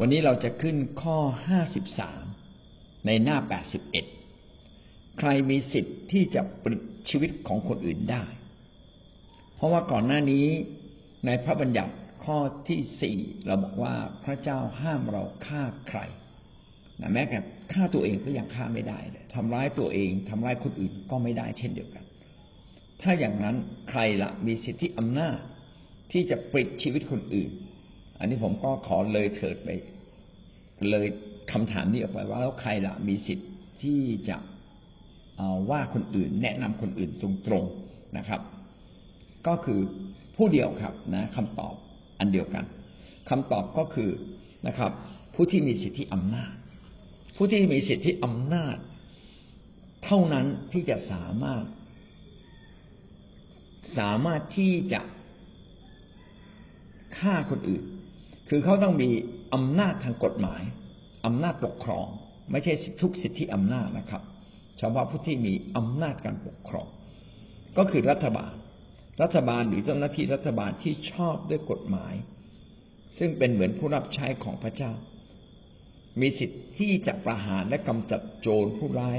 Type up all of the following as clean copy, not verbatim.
วันนี้เราจะขึ้นข้อ53ในหน้า81ใครมีสิทธิ์ที่จะปลิดชีวิตของคนอื่นได้เพราะว่าก่อนหน้านี้ในพระบัญญัติข้อที่4เราบอกว่าพระเจ้าห้ามเราฆ่าใครนะแม้แต่ฆ่าตัวเองก็ยังฆ่าไม่ได้เลยทำร้ายตัวเองทำร้ายคนอื่นก็ไม่ได้เช่นเดียวกันถ้าอย่างนั้นใครละมีสิทธิอำนาจที่จะปลิดชีวิตคนอื่นอันนี้ผมก็ขอเลยเถิดไปเลยคำถามนี้ออกไปว่าแล้วใครละมีสิทธิ์ที่จะว่าคนอื่นแนะนำคนอื่นตรงๆนะครับก็คือผู้เดียวครับนะคำตอบอันเดียวกันคำตอบก็คือนะครับผู้ที่มีสิทธิอำนาจผู้ที่มีสิทธิอำนาจเท่านั้นที่จะสามารถที่จะฆ่าคนอื่นคือเขาต้องมีอำนาจทางกฎหมายอำนาจปกครองไม่ใช่ทุกสิทธิอำนาจนะครับเฉพาะผู้ที่มีอำนาจการปกครองก็คือรัฐบาลหรือเจ้าหน้าที่รัฐบาลที่ชอบด้วยกฎหมายซึ่งเป็นเหมือนผู้รับใช้ของพระเจ้ามีสิทธิ์ที่จะประหารและกำจัดโจรผู้ร้าย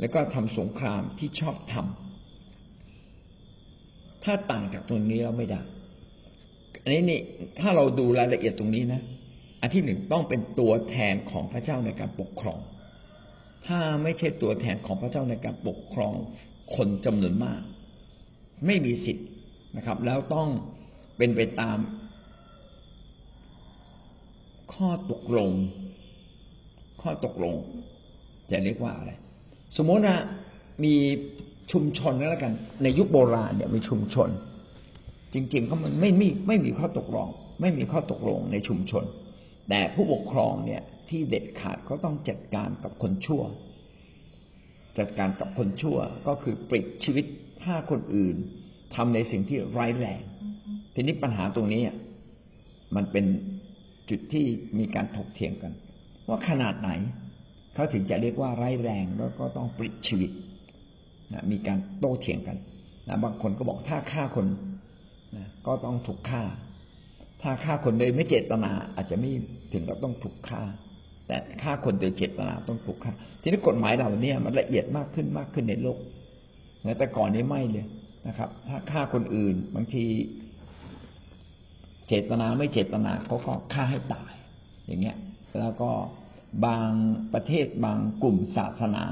และก็ทำสงครามที่ชอบทำถ้าต่างจากตรงนี้เราไม่ได้อันนี้นี่ถ้าเราดูรายละเอียดตรงนี้นะอันที่หนึ่งต้องเป็นตัวแทนของพระเจ้าในการปกครองถ้าไม่ใช่ตัวแทนของพระเจ้าในการปกครองคนจำนวนมากไม่มีสิทธิ์นะครับแล้วต้องเป็นไปตามข้อตกลงจะเรียกว่าอะไรสมมตินะมีชุมชนก็แล้วกันในยุคโบราณเนี่ยมีชุมชนจริงๆเขามันไม่มีข้อตกลงไม่มีข้อตกลงในชุมชนแต่ผู้ปกครองเนี่ยที่เด็ดขาดเขาต้องจัดการกับคนชั่วจัดการกับคนชั่วก็คือปลิดชีวิตฆ่าคนอื่นทำในสิ่งที่ร้ายแรงทีนี้ปัญหาตรงนี้มันเป็นจุดที่มีการถกเถียงกันว่าขนาดไหนเขาถึงจะเรียกว่าร้ายแรงแล้วก็ต้องปลิดชีวิตนะมีการโต้เถียงกันนะบางคนก็บอกถ้าฆ่าคนนะก็ต้องถูกฆ่าถ้าฆ่าคนโดยไม่เจตนาอาจจะไม่ถึงกับต้องถูกฆ่าแต่ฆ่าคนโดยเจตนาต้องถูกฆ่าทีนี้กฎหมายเราเนี่ยมันละเอียดมากขึ้นในโลกนะแต่ก่อนนี้ไม่เลยนะครับถ้าฆ่าคนอื่นบางทีเจตนาไม่เจตนาเขาก็ฆ่าให้ตายอย่างเงี้ยแล้วก็บางประเทศบางกลุ่มศาสนา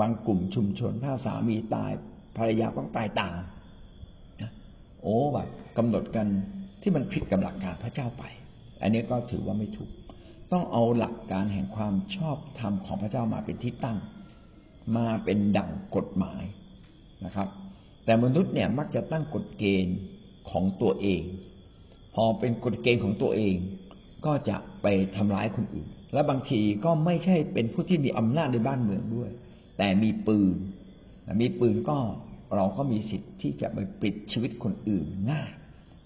บางกลุ่มชุมชนถ้าสามีตายภรรยาต้องตายตามโอ้แบบกำหนดกันที่มันผิดกับหลักการพระเจ้าไปอันนี้ก็ถือว่าไม่ถูกต้องเอาหลักการแห่งความชอบธรรมของพระเจ้ามาเป็นที่ตั้งมาเป็นดั่งกฎหมายนะครับแต่มนุษย์เนี่ยมักจะตั้งกฎเกณฑ์ของตัวเองพอเป็นกฎเกณฑ์ของตัวเองก็จะไปทำร้ายคนอื่นและบางทีก็ไม่ใช่เป็นผู้ที่มีอำนาจในบ้านเมืองด้วยแต่มีปืนก็เราก็มีสิทธิ์ที่จะไปปลิดชีวิตคนอื่นง่าย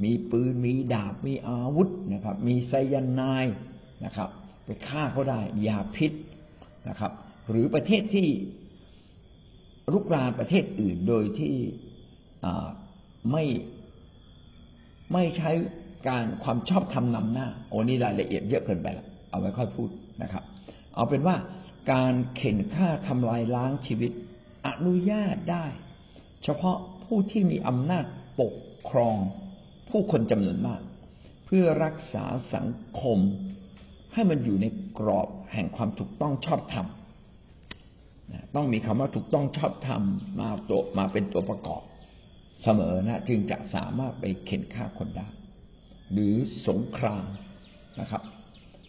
มีปืนมีดาบมีอาวุธนะครับมีไซยาไนด์นะครับไปฆ่าเขาได้ยาพิษนะครับหรือประเทศที่รุกรานประเทศอื่นโดยที่ไม่ใช้การความชอบธรรมนำหน้าโอ้นี่รายละเอียดเยอะเกินไปละเอาไว้ค่อยพูดนะครับเอาเป็นว่าการเข่นฆ่าทำลายล้างชีวิตอนุญาตได้เฉพาะผู้ที่มีอำนาจปกครองผู้คนจำนวนมากเพื่อรักษาสังคมให้มันอยู่ในกรอบแห่งความถูกต้องชอบธรรมต้องมีคำว่าถูกต้องชอบธรรมมาเป็นตัวประกอบเสมอนะจึงจะสามารถไปเข่นฆ่าคนได้หรือสงครามนะครับ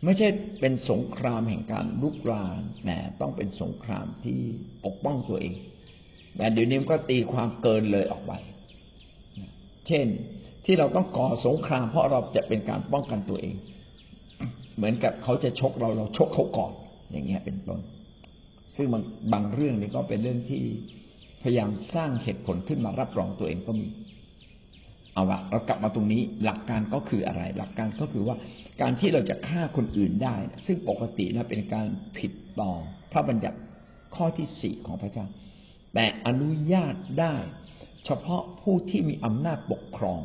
ไม่ใช่เป็นสงครามแห่งการลุกรานแต่ต้องเป็นสงครามที่ปกป้องตัวเองแต่เดี๋ยวนี้ก็ตีความเกินเลยออกไปเช่นที่เราต้องก่อสงครามเพราะเราจะเป็นการป้องกันตัวเองเหมือนกับเขาจะชกเราชกเขาก่อนอย่างเงี้ยเป็นต้นซึ่งบางเรื่องนี่ก็เป็นเรื่องที่พยายามสร้างเหตุผลขึ้นมารับรองตัวเองก็มีเอาละเรากลับมาตรงนี้หลักการก็คืออะไรหลักการก็คือว่าการที่เราจะฆ่าคนอื่นได้ซึ่งปกตินะเป็นการผิดต่อพระบัญญัติข้อที่สี่ของพระเจ้าแต่อนุญาตได้เฉพาะผู้ที่มีอำนาจปกครอง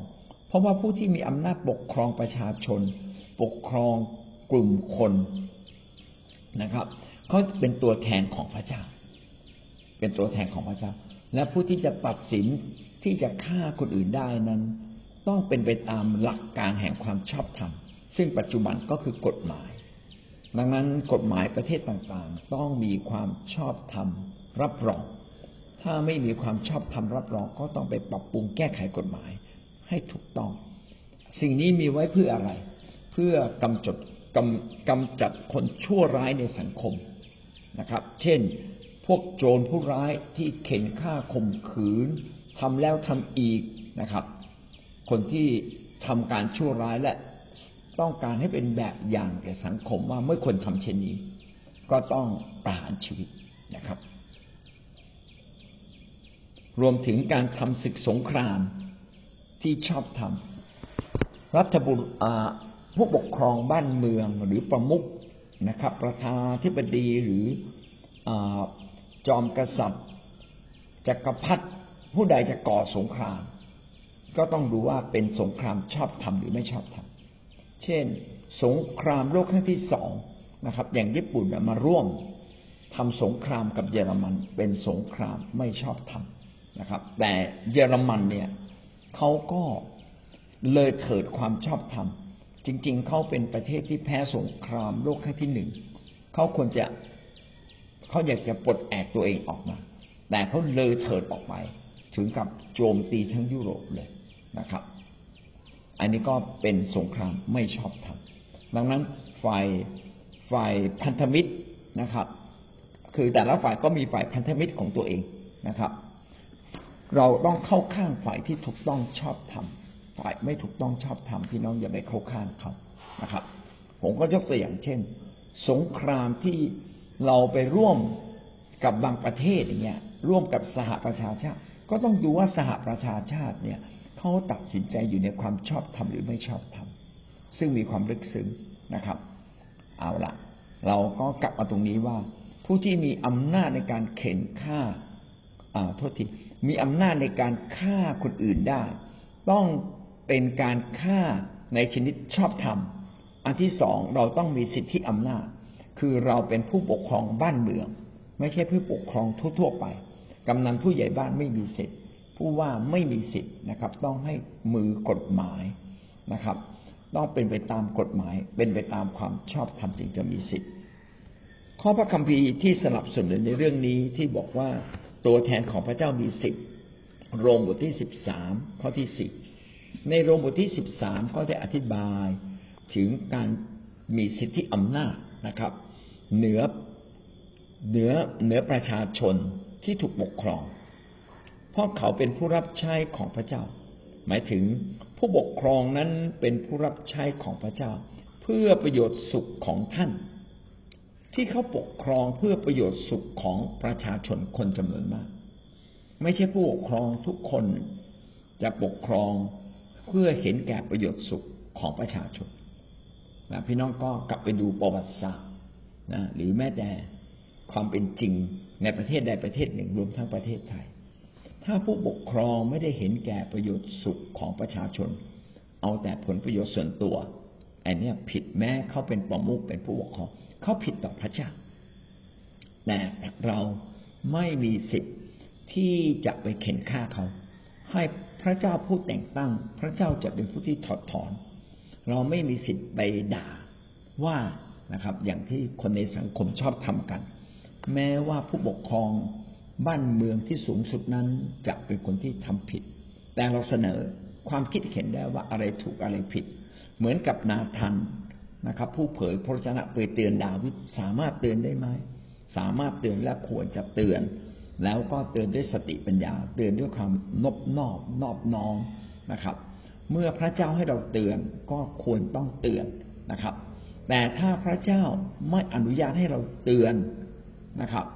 เพราะว่าผู้ที่มีอำนาจปกครองประชาชนปกครอง กลุ่มคนนะครับเขาเป็นตัวแทนของพระเจ้าเป็นตัวแทนของพระเจ้าและผู้ที่จะตัดสินที่จะฆ่าคนอื่นได้นั้นต้องเป็นไปตามหลักการแห่งความชอบธรรมซึ่งปัจจุบันก็คือกฎหมายดังนั้นกฎหมายประเทศต่างๆต้องมีความชอบธรรมรับรองถ้าไม่มีความชอบธรรมรับรองก็ต้องไปปรับปรุงแก้ไขกฎหมายให้ถูกต้องสิ่งนี้มีไว้เพื่ออะไรเพื่อกำจัดคนชั่วร้ายในสังคมนะครับเช่นพวกโจรผู้ร้ายที่เข็นฆ่าข่มขืนทำแล้วทำอีกนะครับคนที่ทำการชั่วร้ายและต้องการให้เป็นแบบอย่างแก่สังคมว่าไม่ควรทำเช่นนี้ก็ต้องประหารชีวิตนะครับรวมถึงการทำศึกสงครามที่ชอบธรรมรัฐบุรุษผู้ปกครองบ้านเมืองหรือประมุขนะครับประธานาธิบดีหรือจอมกษัตริย์จักรพรรดิผู้ใดจะก่อสงครามก็ต้องดูว่าเป็นสงครามชอบธรรมหรือไม่ชอบธรรมเช่นสงครามโลกครั้งที่สองนะครับอย่างญี่ปุ่นมาร่วมทำสงครามกับเยอรมันเป็นสงครามไม่ชอบธรรมนะครับแต่เยอรมันเนี่ยเขาก็เลยเถิดความชอบธรรมจริงๆเขาเป็นประเทศที่แพ้สงครามโลกครั้งที่หนึ่งเขาอยากจะปลดแอกตัวเองออกมาแต่เขาเลยเถิดออกไปถึงกับโจมตีทั้งยุโรปเลยนะครับอันนี้ก็เป็นสงครามไม่ชอบธรรมดังนั้นฝ่ายพันธมิตรนะครับคือแต่ละฝ่ายก็มีฝ่ายพันธมิตรของตัวเองนะครับเราต้องเข้าข้างฝ่ายที่ถูกต้องชอบธรรมฝ่ายไม่ถูกต้องชอบธรรมพี่น้องอย่าไปเข้าข้างเขานะครับผมก็ยกตัวอย่างเช่นสงครามที่เราไปร่วมกับบางประเทศอย่างเงี้ยร่วมกับสหประชาชาติก็ต้องดูว่าสหประชาชาติเนี่ยเขาตัดสินใจอยู่ในความชอบธรรมหรือไม่ชอบธรรมซึ่งมีความลึกซึ้งนะครับเอาละเราก็กลับมาตรงนี้ว่าผู้ที่มีอำนาจในการเข็นฆ่ามีอำนาจในการฆ่าคนอื่นได้ต้องเป็นการฆ่าในชนิดชอบธรรมอันที่สองเราต้องมีสิทธิอำนาจคือเราเป็นผู้ปกครองบ้านเมืองไม่ใช่ผู้ปกครองทั่วๆไปกำนันผู้ใหญ่บ้านไม่มีสิทธิ์ผู้ว่าไม่มีสิทธิ์นะครับต้องให้มือกฎหมายนะครับต้องเป็นไปตามกฎหมายเป็นไปตามความชอบธรรมจึงจะมีสิทธิ์ข้อพระคัมภีร์ที่สนับสนุนในเรื่องนี้ที่บอกว่าตัวแทนของพระเจ้ามีสิทธิ์โรมบทที่13ข้อที่10ในโรมบทที่13ก็ได้อธิบายถึงการมีสิทธิอำนาจนะครับเหนือประชาชนที่ถูกปกครองเพราะเขาเป็นผู้รับใช้ของพระเจ้าหมายถึงผู้ปกครองนั้นเป็นผู้รับใช้ของพระเจ้าเพื่อประโยชน์สุขของท่านที่เขาปกครองเพื่อประโยชน์สุขของประชาชนคนจำนวนมากไม่ใช่ผู้ปกครองทุกคนจะปกครองเพื่อเห็นแก่ประโยชน์สุขของประชาชนนะพี่น้องก็กลับไปดูประวัติศาสตร์นะหรือแม้แต่ความเป็นจริงในประเทศใดประเทศหนึ่งรวมทั้งประเทศไทยถ้าผู้ปกครองไม่ได้เห็นแก่ประโยชน์สุขของประชาชนเอาแต่ผลประโยชน์ส่วนตัวอันนี้ผิดแม้เขาเป็นประมุขเป็นผู้ปกครองเขาผิดต่อพระเจ้าแต่เราไม่มีสิทธิ์ที่จะไปเข็นฆ่าเขาให้พระเจ้าผู้แต่งตั้งพระเจ้าจะเป็นผู้ที่ถอดถอนเราไม่มีสิทธิ์ไปด่าว่านะครับอย่างที่คนในสังคมชอบทำกันแม้ว่าผู้ปกครองบ้านเมืองที่สูงสุดนั้นจะเป็นคนที่ทำผิดแต่เราเสนอความคิดเห็นได้ว่าอะไรถูกอะไรผิดเหมือนกับนาธานนะครับผู้เผยพระวจนะไปเตือนดาวิดสามารถเตือนได้ไหมสามารถเตือนและควรจะเตือนแล้วก็เตือนด้วยสติปัญญาเตือนด้วยความนอบน้อมนอบน้อมนะครับเมื่อพระเจ้าให้เราเตือนก็ควรต้องเตือนนะครับแต่ถ้าพระเจ้าไม่อนุญาตให้เราเตือนนะครับ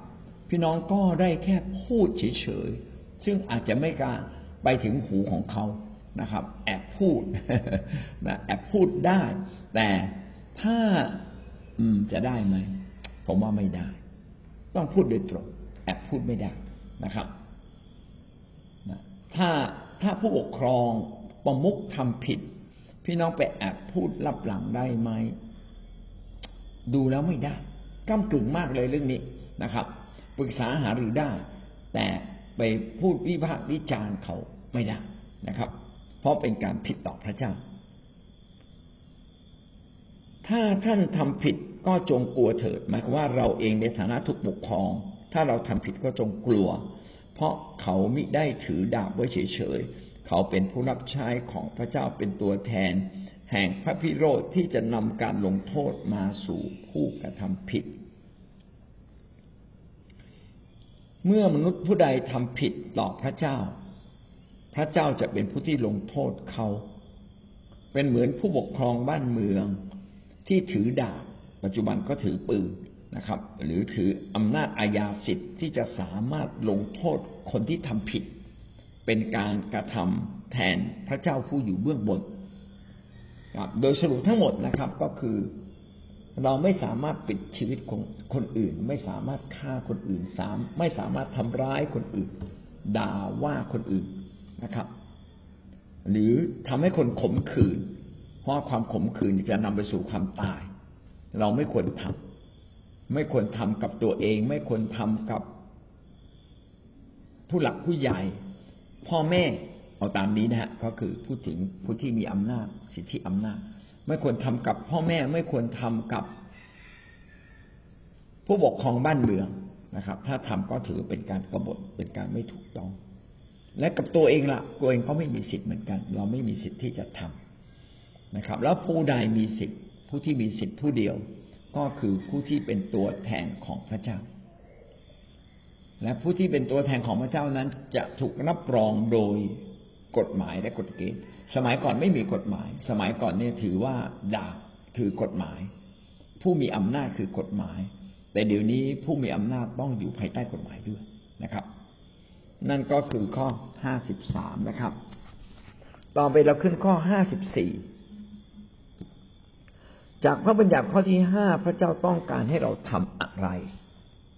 พี่น้องก็ได้แค่พูดเฉยๆซึ่งอาจจะไม่กล้าไปถึงหูของเขานะครับแอบพูดนะแอบพูดได้แต่ถ้าจะได้ไหมผมว่าไม่ได้ต้องพูดโดยตรงแอบพูดไม่ได้นะครับนะถ้าผู้ปกครองประมุขทำผิดพี่น้องไปแอบพูดลับหลังได้ไหม ดูแล้วไม่ได้ก้ำกึ่งมากเลยเรื่องนี้นะครับปรึกษาหารือได้แต่ไปพูดวิพากษ์วิจารณ์เขาไม่ได้นะครับเพราะเป็นการผิดต่อพระเจ้าถ้าท่านทำผิดก็จงกลัวเถิดหมายว่าเราเองในฐานะถูกปกครองถ้าเราทำผิดก็จงกลัวเพราะเขามิได้ถือดาบไว้เฉยๆเขาเป็นผู้รับใช้ของพระเจ้าเป็นตัวแทนแห่งพระพิโรธที่จะนำการลงโทษมาสู่ผู้กระทำผิดเมื่อมนุษย์ผู้ใดทำผิดต่อพระเจ้าพระเจ้าจะเป็นผู้ที่ลงโทษเขาเป็นเหมือนผู้ปกครองบ้านเมืองที่ถือดาบปัจจุบันก็ถือปืนนะครับหรือถืออำนาจอาญาสิทธิ์ที่จะสามารถลงโทษคนที่ทำผิดเป็นการกระทำแทนพระเจ้าผู้อยู่เบื้องบนโดยสรุปทั้งหมดนะครับก็คือเราไม่สามารถปิดชีวิตของคนอื่นไม่สามารถฆ่าคนอื่นไม่สามารถทำร้ายคนอื่นด่าว่าคนอื่นนะครับหรือทำให้คนขมขื่นเพราะความขมขื่นจะนำไปสู่ความตายเราไม่ควรทำไม่ควรทำกับตัวเองไม่ควรทำกับผู้หลักผู้ใหญ่พ่อแม่เอาตามนี้นะฮะก็คือพูดถึงผู้ที่มีอำนาจสิทธิอำนาจไม่ควรทำกับพ่อแม่ไม่ควรทำกับผู้ปกครองบ้านเมืองนะครับถ้าทำก็ถือเป็นการกบฏเป็นการไม่ถูกต้องและกับตัวเองล่ะตัวเองก็ไม่มีสิทธิ์เหมือนกันเราไม่มีสิทธิ์ที่จะทำนะครับแล้วผู้ใดมีสิทธิ์ผู้ที่มีสิทธิ์ผู้เดียวก็คือผู้ที่เป็นตัวแทนของพระเจ้าและผู้ที่เป็นตัวแทนของพระเจ้านั้นจะถูกรับรองโดยกฎหมายและกฎเกณฑ์สมัยก่อนไม่มีกฎหมายสมัยก่อนเนี่ยถือว่าดาบคือกฎหมายผู้มีอำนาจคือกฎหมายแต่เดี๋ยวนี้ผู้มีอำนาจต้องอยู่ภายใต้กฎหมายด้วยนะครับนั่นก็คือข้อ53นะครับต่อไปเราขึ้นข้อ54จากพระบัญญัติข้อที่5พระเจ้าต้องการให้เราทำอะไร